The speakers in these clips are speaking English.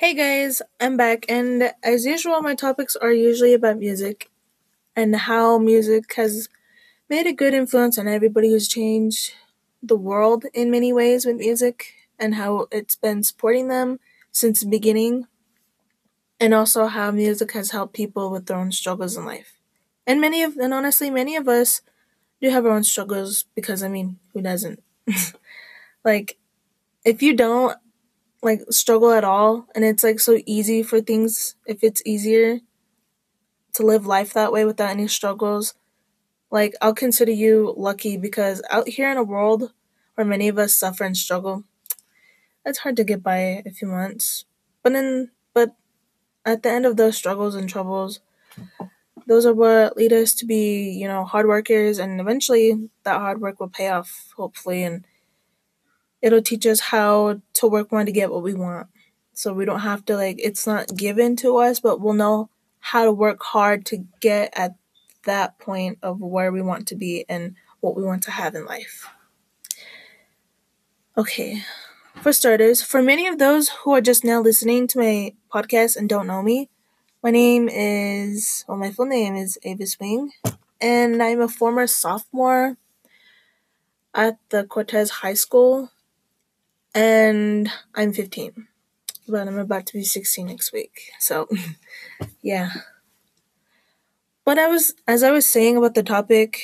Hey guys, I'm back, and as usual, my topics are usually about music and how music has made a good influence on everybody who's changed the world in many ways with music and how it's been supporting them since the beginning, and also how music has helped people with their own struggles in life. And honestly, many of us do have our own struggles because, who doesn't? If you don't, struggle at all, and it's so easy for things, if it's easier to live life that way without any struggles, I'll consider you lucky, because out here in a world where many of us suffer and struggle, it's hard to get by if you want. But at the end of those struggles and troubles, those are what lead us to be, hard workers, and eventually that hard work will pay off, hopefully, and it'll teach us how to work hard to get what we want. So we don't have to, it's not given to us, but we'll know how to work hard to get at that point of where we want to be and what we want to have in life. Okay, for starters, for many of those who are just now listening to my podcast and don't know me, my full name is Avis Wing, and I'm a former sophomore at the Cortez High School. And I'm 15, but I'm about to be 16 next week. So, yeah. But as I was saying about the topic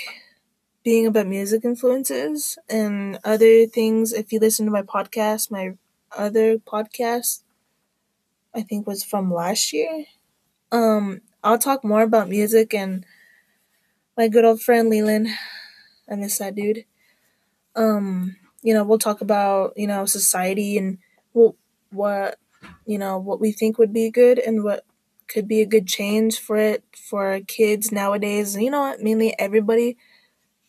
being about music influences and other things, if you listen to my other podcast, I think was from last year. I'll talk more about music and my good old friend Leland. I miss that dude. We'll talk about, society and what we think would be good and what could be a good change for kids nowadays. And mainly everybody,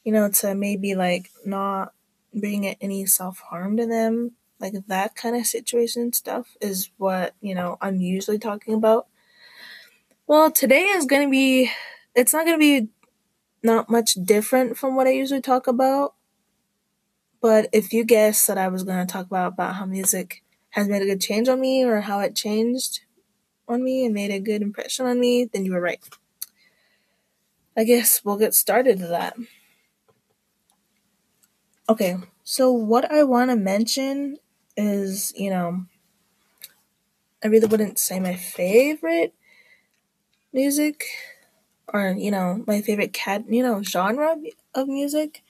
to maybe not bring any self-harm to them, that kind of situation and stuff is what, I'm usually talking about. Well, today it's not going to be not much different from what I usually talk about. But if you guessed that I was going to talk about how music has made a good change on me, or how it changed on me and made a good impression on me, then you were right. I guess we'll get started with that. Okay, so what I want to mention is, I really wouldn't say my favorite music or, my favorite genre of music.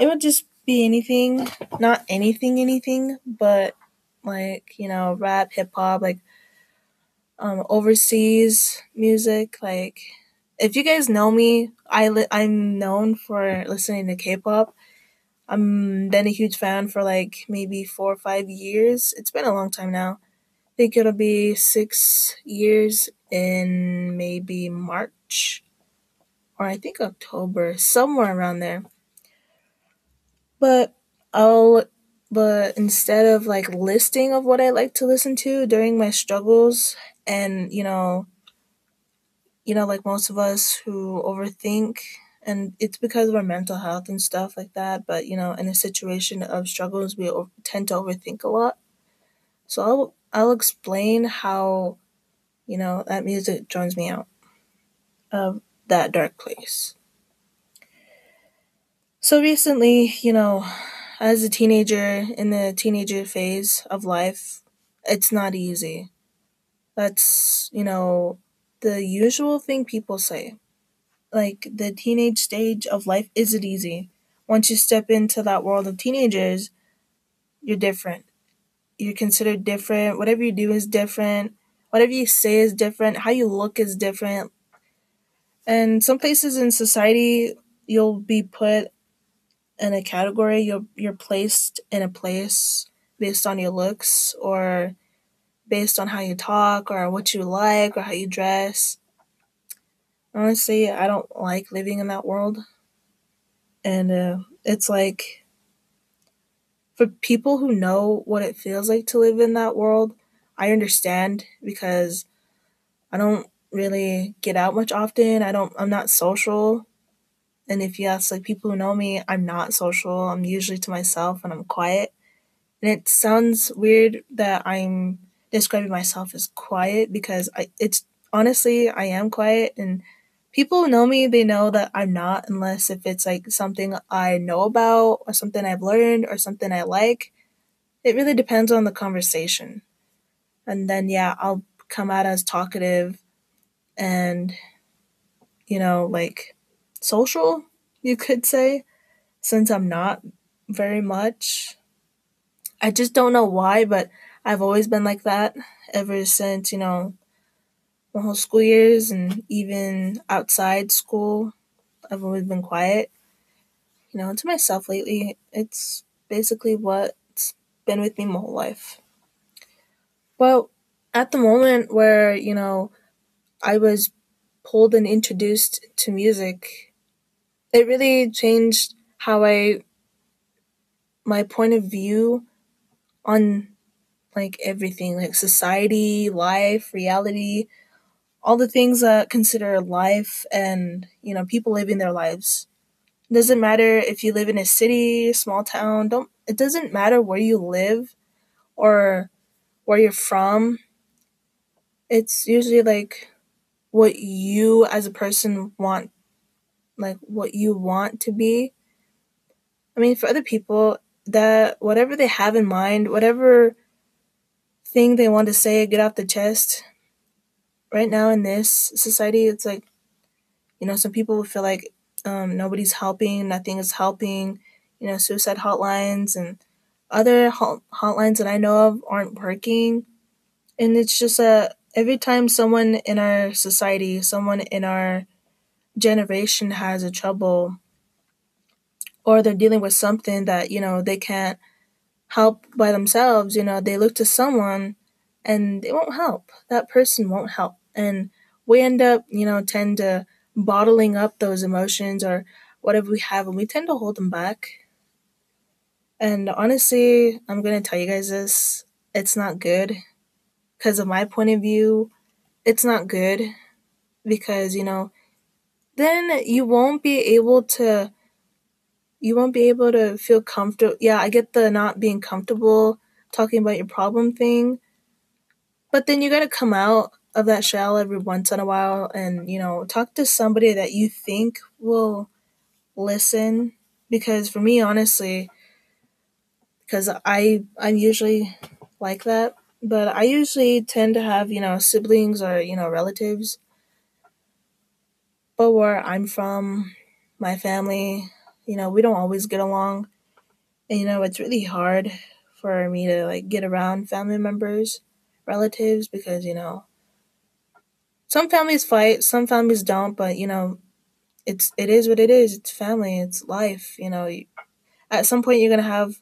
It would just be anything, not anything, but rap, hip hop, overseas music. If you guys know me, I'm known for listening to K-pop. I've been a huge fan for maybe 4 or 5 years. It's been a long time now. I think it'll be 6 years in maybe March, or I think October, somewhere around there. But instead of listing of what I like to listen to during my struggles, and most of us who overthink, and it's because of our mental health and stuff like that, but in a situation of struggles we tend to overthink a lot. So I'll explain how that music drowns me out of that dark place. So recently, as a teenager, in the teenager phase of life, it's not easy. That's, the usual thing people say. The teenage stage of life isn't easy. Once you step into that world of teenagers, you're different. You're considered different. Whatever you do is different. Whatever you say is different. How you look is different. And some places in society, you'll be put in a category, you're placed in a place based on your looks, or based on how you talk, or what you like, or how you dress. Honestly, I don't like living in that world. And it's for people who know what it feels like to live in that world, I understand, because I don't really get out much often. I'm not social. And if you ask people who know me, I'm not social. I'm usually to myself and I'm quiet. And it sounds weird that I'm describing myself as quiet because it's honestly, I am quiet, and people know me, they know that I'm not, unless if it's like something I know about or something I've learned or something I like. It really depends on the conversation. And then, yeah, I'll come out as talkative and, like social, you could say, since I'm not very much. I just don't know why, but I've always been like that ever since, my whole school years and even outside school. I've always been quiet, to myself lately. It's basically what's been with me my whole life. Well, at the moment where, I was pulled and introduced to music, it really changed how my point of view on everything, society, life, reality, all the things that consider life and, people living their lives. It doesn't matter if you live in a city, small town, it doesn't matter where you live or where you're from. It's usually what you as a person want, what you want to be. I mean, for other people, that whatever they have in mind, whatever thing they want to say, get off the chest. Right now in this society, it's some people will feel like nobody's helping, nothing is helping, suicide hotlines and other hotlines that I know of aren't working. And it's just every time someone in our society, someone in our generation has a trouble or they're dealing with something that, they can't help by themselves, they look to someone and they won't help. That person won't help. And we end up, tend to bottling up those emotions or whatever we have, and we tend to hold them back. And honestly, I'm going to tell you guys this, it's not good. Because of my point of view, it's not good. Because, then you won't be able to feel comfortable. Yeah, I get the not being comfortable talking about your problem thing. But then you got to come out of that shell every once in a while and, talk to somebody that you think will listen. Because for me, honestly, because I'm usually like that, but I usually tend to have, siblings or, relatives. But where I'm from, my family, we don't always get along. And, it's really hard for me to, get around family members, relatives, because, some families fight, some families don't, but, it is what it is. It's family, it's life, At some point you're going to have,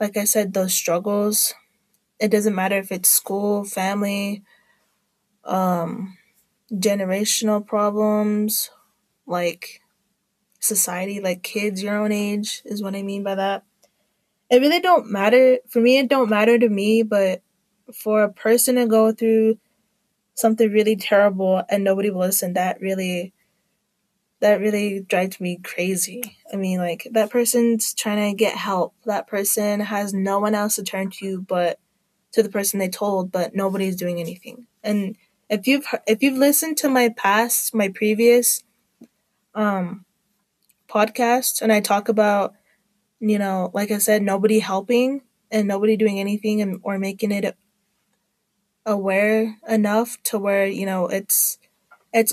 like I said, those struggles. It doesn't matter if it's school, family, generational problems, society, kids your own age is what I mean by that. It really don't matter. For me, it don't matter to me, but for a person to go through something really terrible and nobody will listen, that really drives me crazy. I mean, that person's trying to get help. That person has no one else to turn to but to the person they told, but nobody's doing anything. And if you've listened to my previous podcast, and I talk about, like I said, nobody helping and nobody doing anything or making it aware enough to where, it's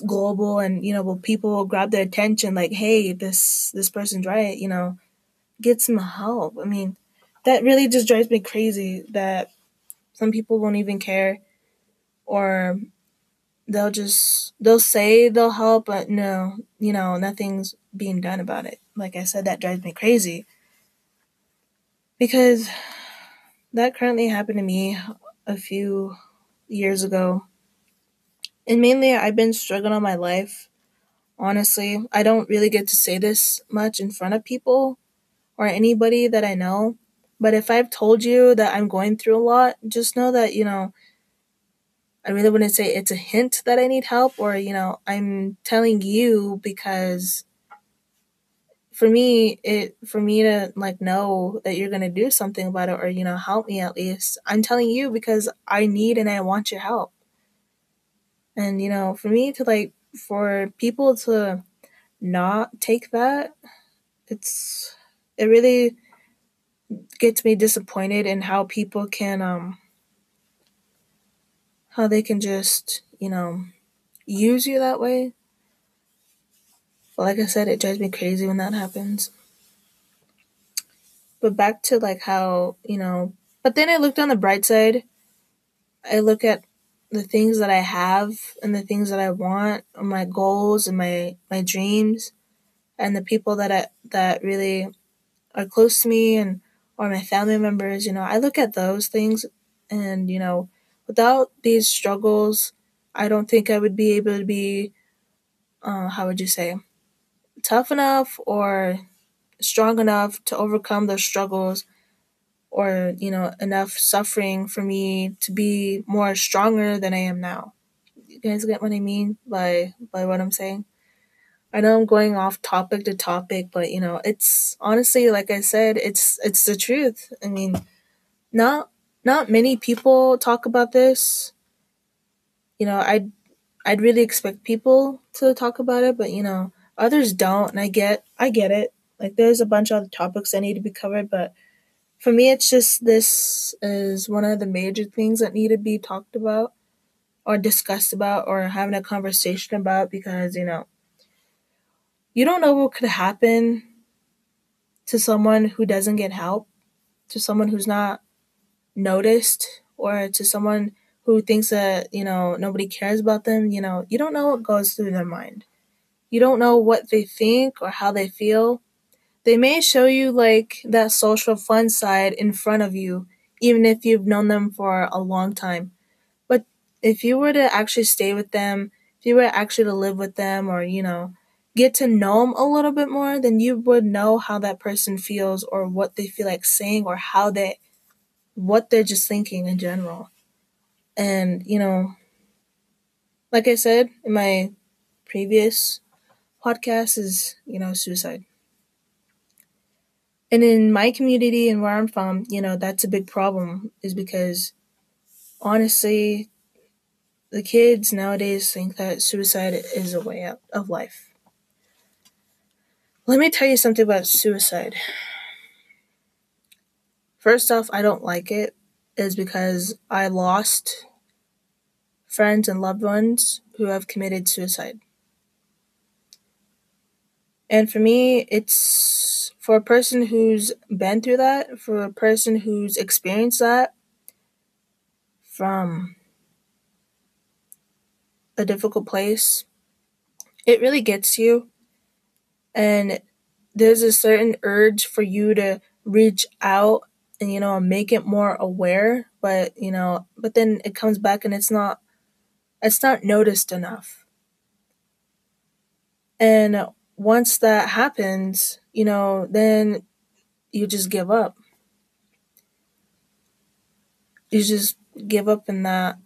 global and, people will grab their attention like, hey, this person's right, get some help. I mean, that really just drives me crazy that some people won't even care, or they'll say they'll help, but no, nothing's being done about it. Like I said, that drives me crazy because that currently happened to me a few years ago. And mainly, I've been struggling all my life, honestly. I don't really get to say this much in front of people or anybody that I know. But if I've told you that I'm going through a lot, just know that, I really wouldn't say it's a hint that I need help or, I'm telling you because for me to like know that you're gonna do something about it, or help me at least. I'm telling you because I need and I want your help. And for me to for people to not take that, it really gets me disappointed in how people can how they can just use you that way. But like I said, it drives me crazy when that happens. But back to how but then I looked on the bright side. I look at the things that I have and the things that I want, and my goals and my dreams, and the people that really are close to me, and or my family members. I look at those things, and without these struggles, I don't think I would be able to be how would you say, tough enough or strong enough to overcome those struggles, or enough suffering for me to be more stronger than I am now. You guys get what I mean by what I'm saying? I know I'm going off topic to topic, but it's honestly, like I said, it's the truth. I mean, not many people talk about this. I'd really expect people to talk about it, but others don't, and I get it. There's a bunch of other topics that need to be covered, but for me, it's just, this is one of the major things that need to be talked about or discussed about or having a conversation about, because, you don't know what could happen to someone who doesn't get help, to someone who's not noticed, or to someone who thinks that, nobody cares about them. You don't know what goes through their mind. You don't know what they think or how they feel. They may show you that social fun side in front of you, even if you've known them for a long time. But if you were to actually stay with them, if you were actually to live with them, or, get to know them a little bit more, then you would know how that person feels, or what they feel like saying, or what they're just thinking in general. And, like I said in my previous podcast, is, suicide. And in my community and where I'm from, that's a big problem, is because, honestly, the kids nowadays think that suicide is a way out of life. Let me tell you something about suicide. First off, I don't like it. It's because I lost friends and loved ones who have committed suicide. And for me, it's, for a person who's been through that, for a person who's experienced that from a difficult place, it really gets you. And there's a certain urge for you to reach out and, make it more aware. But, but then it comes back and it's not noticed enough. And once that happens, then you just give up. You just give up in that.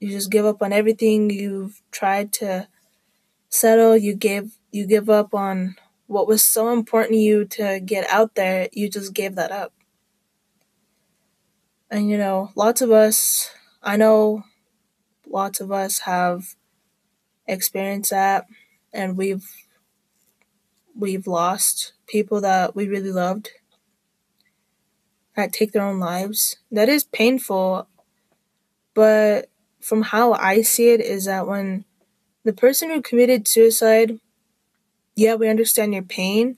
You just give up on everything you've tried to settle. You give up on what was so important to you to get out there. You just gave that up. And, lots of us, I know lots of us have experienced that, and we've lost people that we really loved that take their own lives. That is painful, but from how I see it is that when the person who committed suicide, yeah, we understand your pain.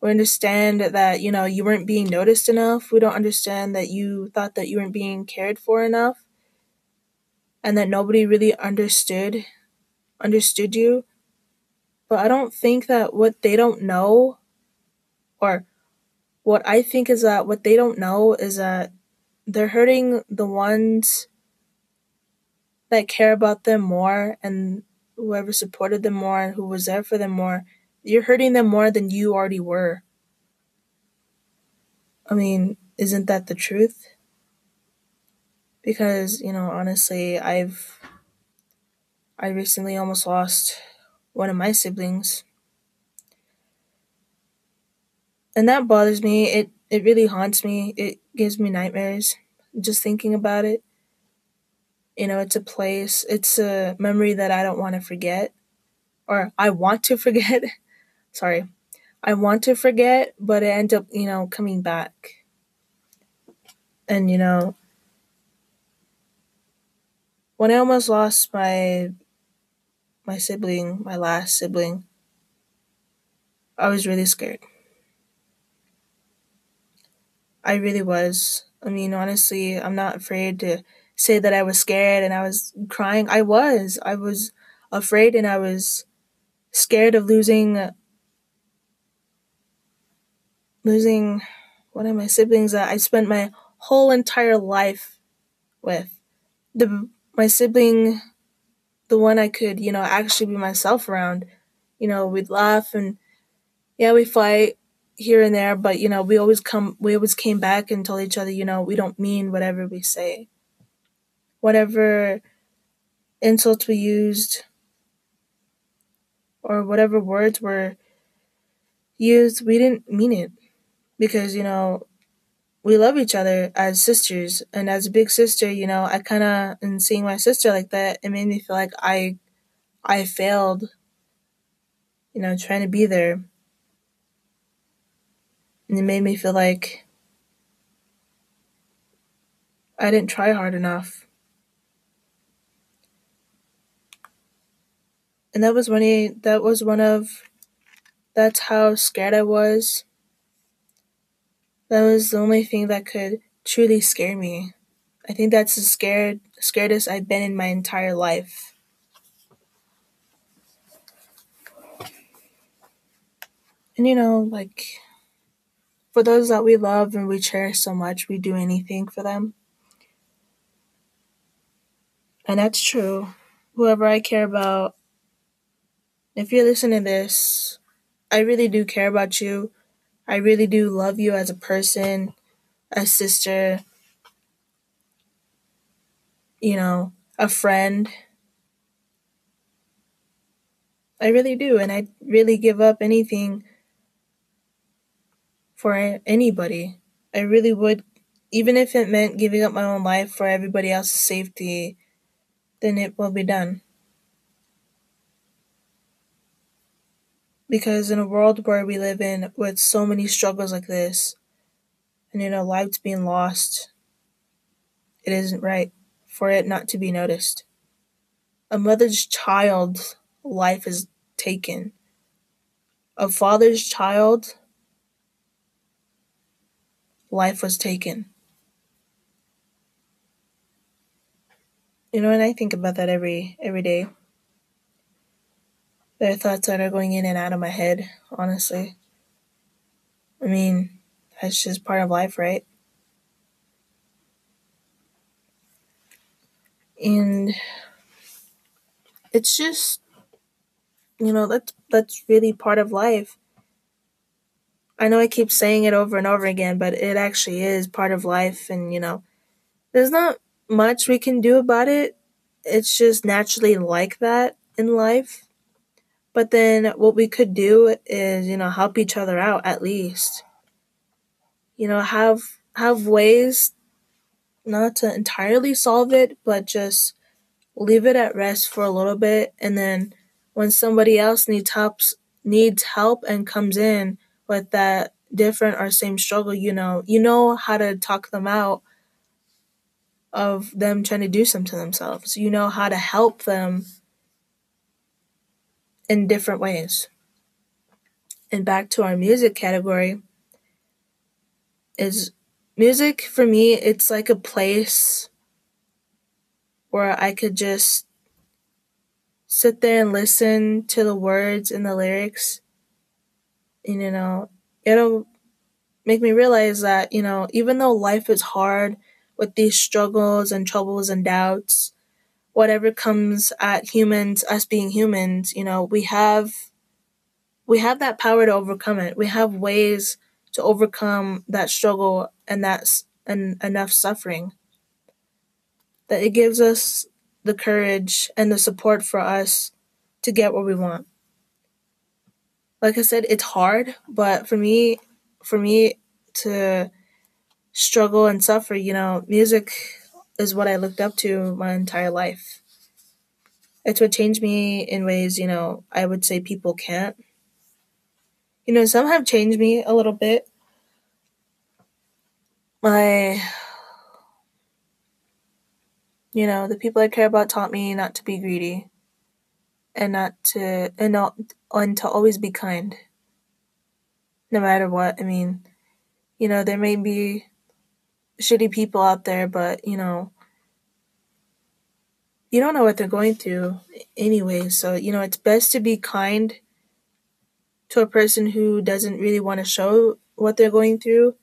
We understand that, you weren't being noticed enough. We don't understand that you thought that you weren't being cared for enough, and that nobody really understood you. But I don't think that what they don't know, or what I think is that what they don't know is that they're hurting the ones that care about them more, and whoever supported them more and who was there for them more. You're hurting them more than you already were. I mean, isn't that the truth? Because, honestly, I recently almost lost one of my siblings. And that bothers me. It really haunts me. It gives me nightmares just thinking about it. You know, it's a place, it's a memory that I don't want to forget, or I want to forget. Sorry. I want to forget, but it ends up, you know, coming back. And, you know, when I almost lost my sibling, my last sibling, I was really scared. I really was. I mean, honestly, I'm not afraid to say that I was scared and I was crying. I was afraid and I was scared of losing one of my siblings that I spent my whole entire life with. My sibling, the one I could, you know, actually be myself around. You know, we'd laugh and, yeah, we fight here and there, but, you know, we always came back and told each other, you know, we don't mean whatever we say. Whatever insults we used or whatever words were used, we didn't mean it. Because, you know, we love each other as sisters. And as a big sister, you know, I kind of, and seeing my sister like that, it made me feel like I failed, you know, trying to be there. And it made me feel like I didn't try hard enough. And that's how scared I was. That was the only thing that could truly scare me. I think that's the scaredest I've been in my entire life. And, you know, like, for those that we love and we cherish so much, we do anything for them. And that's true. Whoever I care about, if you're listening to this, I really do care about you. I really do love you as a person, a sister, you know, a friend. I really do, and I really give up anything for anybody. I really would, even if it meant giving up my own life for everybody else's safety, then it will be done. Because in a world where we live in with so many struggles like this, and, you know, lives being lost, it isn't right for it not to be noticed. A mother's child's life is taken. A father's child life was taken. You know, and I think about that every day. There are thoughts that are going in and out of my head, honestly. I mean, that's just part of life, right? And it's just, you know, that's really part of life. I know I keep saying it over and over again, but it actually is part of life. And, you know, there's not much we can do about it. It's just naturally like that in life. But then what we could do is, you know, help each other out at least. You know, have ways not to entirely solve it, but just leave it at rest for a little bit. And then when somebody else needs help and comes in with that different or same struggle, you know how to talk them out of them trying to do something to themselves. You know how to help them in different ways. And back to our music category, is music for me, it's like a place where I could just sit there and listen to the words and the lyrics. And, you know, it'll make me realize that, you know, even though life is hard with these struggles and troubles and doubts, whatever comes at humans, us being humans, you know, we have that power to overcome it. We have ways to overcome that struggle and enough suffering. That it gives us the courage and the support for us to get what we want. Like I said, it's hard, but for me, for me to struggle and suffer, you know, music is what I looked up to my entire life. It's what changed me in ways, you know, I would say people can't. You know, some have changed me a little bit. You know, the people I care about taught me not to be greedy and to always be kind, no matter what. I mean, you know, there may be shitty people out there, but, you know, you don't know what they're going through anyway. So, you know, it's best to be kind to a person who doesn't really want to show what they're going through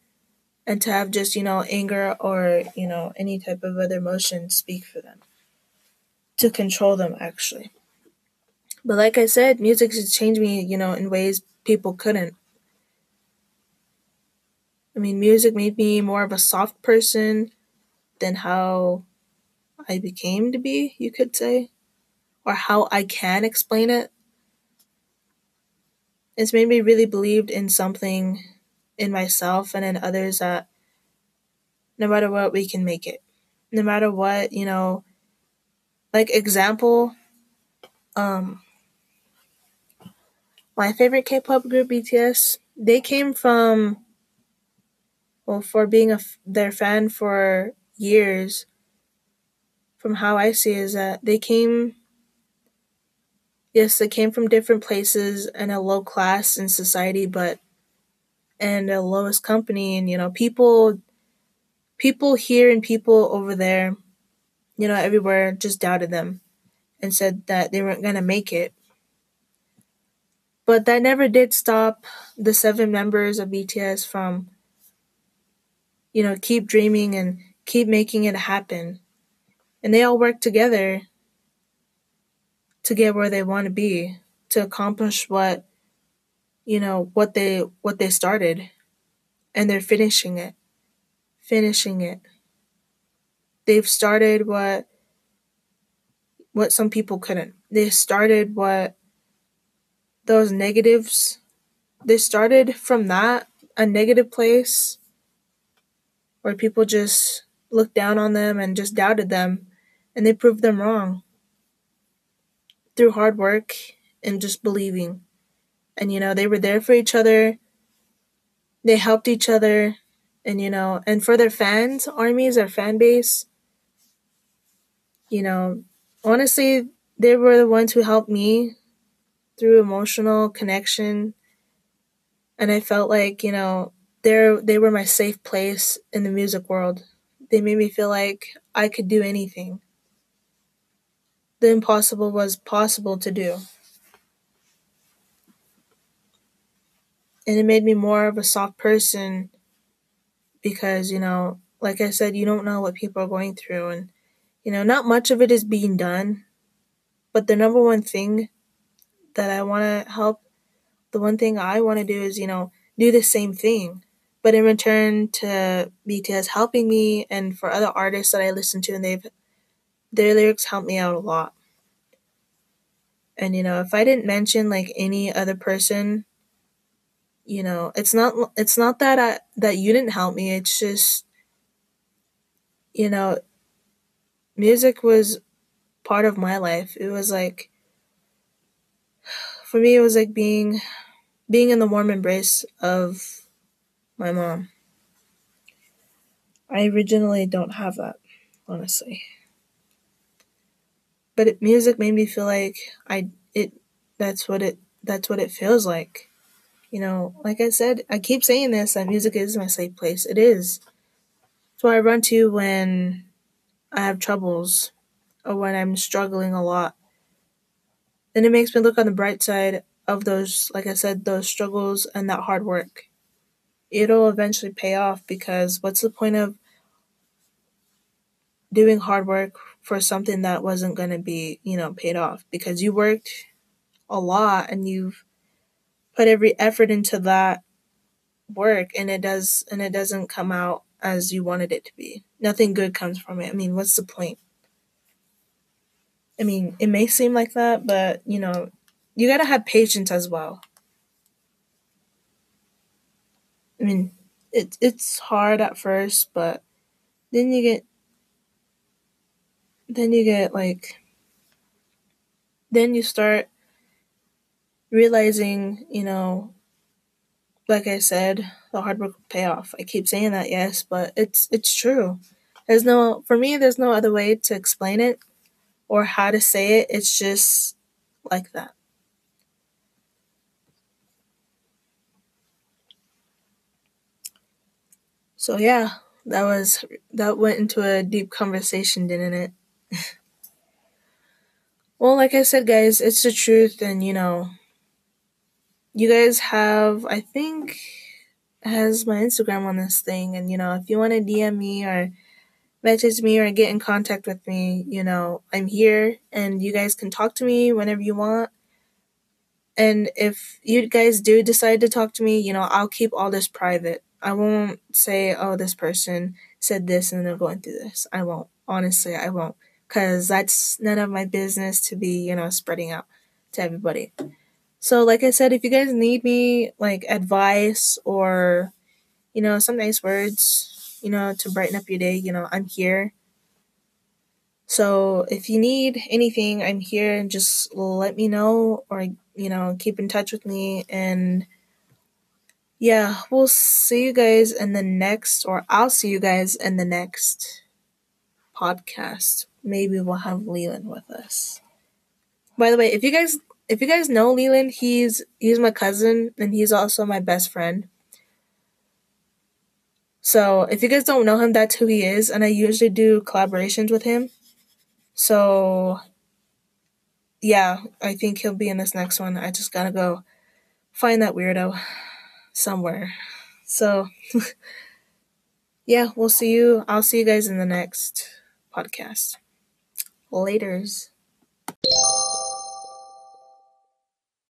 and to have just, you know, anger or, you know, any type of other emotion speak for them, to control them, actually. But like I said, music has changed me, you know, in ways people couldn't. I mean, music made me more of a soft person than how I became to be, you could say, or how I can explain it. It's made me really believe in something in myself and in others that no matter what, we can make it. No matter what, you know, like example, my favorite K-pop group, BTS, they came from, well, for being their fan for years, from how I see is that they came from different places and a low class in society, and the lowest company, and, you know, people here and people over there, you know, everywhere just doubted them and said that they weren't going to make it. But that never did stop the 7 members of BTS from, you know, keep dreaming and keep making it happen. And they all work together to get where they want to be, to accomplish what, you know, what they started. And they're finishing it. They've started what some people couldn't. They started what those negatives, they started from that, a negative place where people just looked down on them and just doubted them, and they proved them wrong through hard work and just believing. And, you know, they were there for each other. They helped each other. And, you know, and for their fans, armies, their fan base, you know, honestly, they were the ones who helped me through emotional connection. And I felt like, you know, they were my safe place in the music world. They made me feel like I could do anything. The impossible was possible to do. And it made me more of a soft person because, you know, like I said, you don't know what people are going through. And, you know, not much of it is being done. But the number one thing that I want to help, the one thing I want to do is, you know, do the same thing. But in return to BTS helping me and for other artists that I listen to, and their lyrics help me out a lot. And, you know, if I didn't mention like any other person, you know, it's not that that you didn't help me. It's just, you know, music was part of my life. It was like, for me, it was like being in the warm embrace of my mom. I originally don't have that, honestly. But music made me feel like that's what it feels like. You know, like I said, I keep saying this, that music is my safe place. It is. It's what I run to when I have troubles or when I'm struggling a lot. And it makes me look on the bright side of those, like I said, those struggles and that hard work. It'll eventually pay off, because what's the point of doing hard work for something that wasn't going to be, you know, paid off? Because you worked a lot and you've put every effort into that work, and it doesn't come out as you wanted it to be. Nothing good comes from it. I mean, what's the point? I mean, it may seem like that, but, you know, you got to have patience as well. I mean, it's hard at first, but then you start realizing, you know, like I said, the hard work will pay off. I keep saying that, yes, but it's true. There's no other way to explain it or how to say it. It's just like that. So yeah, that went into a deep conversation, didn't it? Well, like I said, guys, it's the truth, and you know, you guys have, I think, has my Instagram on this thing, and you know, if you want to DM me or message me or get in contact with me, you know, I'm here, and you guys can talk to me whenever you want. And if you guys do decide to talk to me, you know, I'll keep all this private. I won't say, oh, this person said this and they're going through this. I won't. Honestly, I won't. Because that's none of my business to be, you know, spreading out to everybody. So, like I said, if you guys need me, like, advice or, you know, some nice words, you know, to brighten up your day, you know, I'm here. So, if you need anything, I'm here, and just let me know, or, you know, keep in touch with me, and yeah, we'll see you guys in the next, or I'll see you guys in the next podcast. Maybe we'll have Leland with us. By the way, if you guys know Leland, he's my cousin, and he's also my best friend. So if you guys don't know him, that's who he is, and I usually do collaborations with him. So yeah, I think he'll be in this next one. I just gotta go find that weirdo somewhere. So yeah, I'll see you guys in the next podcast. Laters.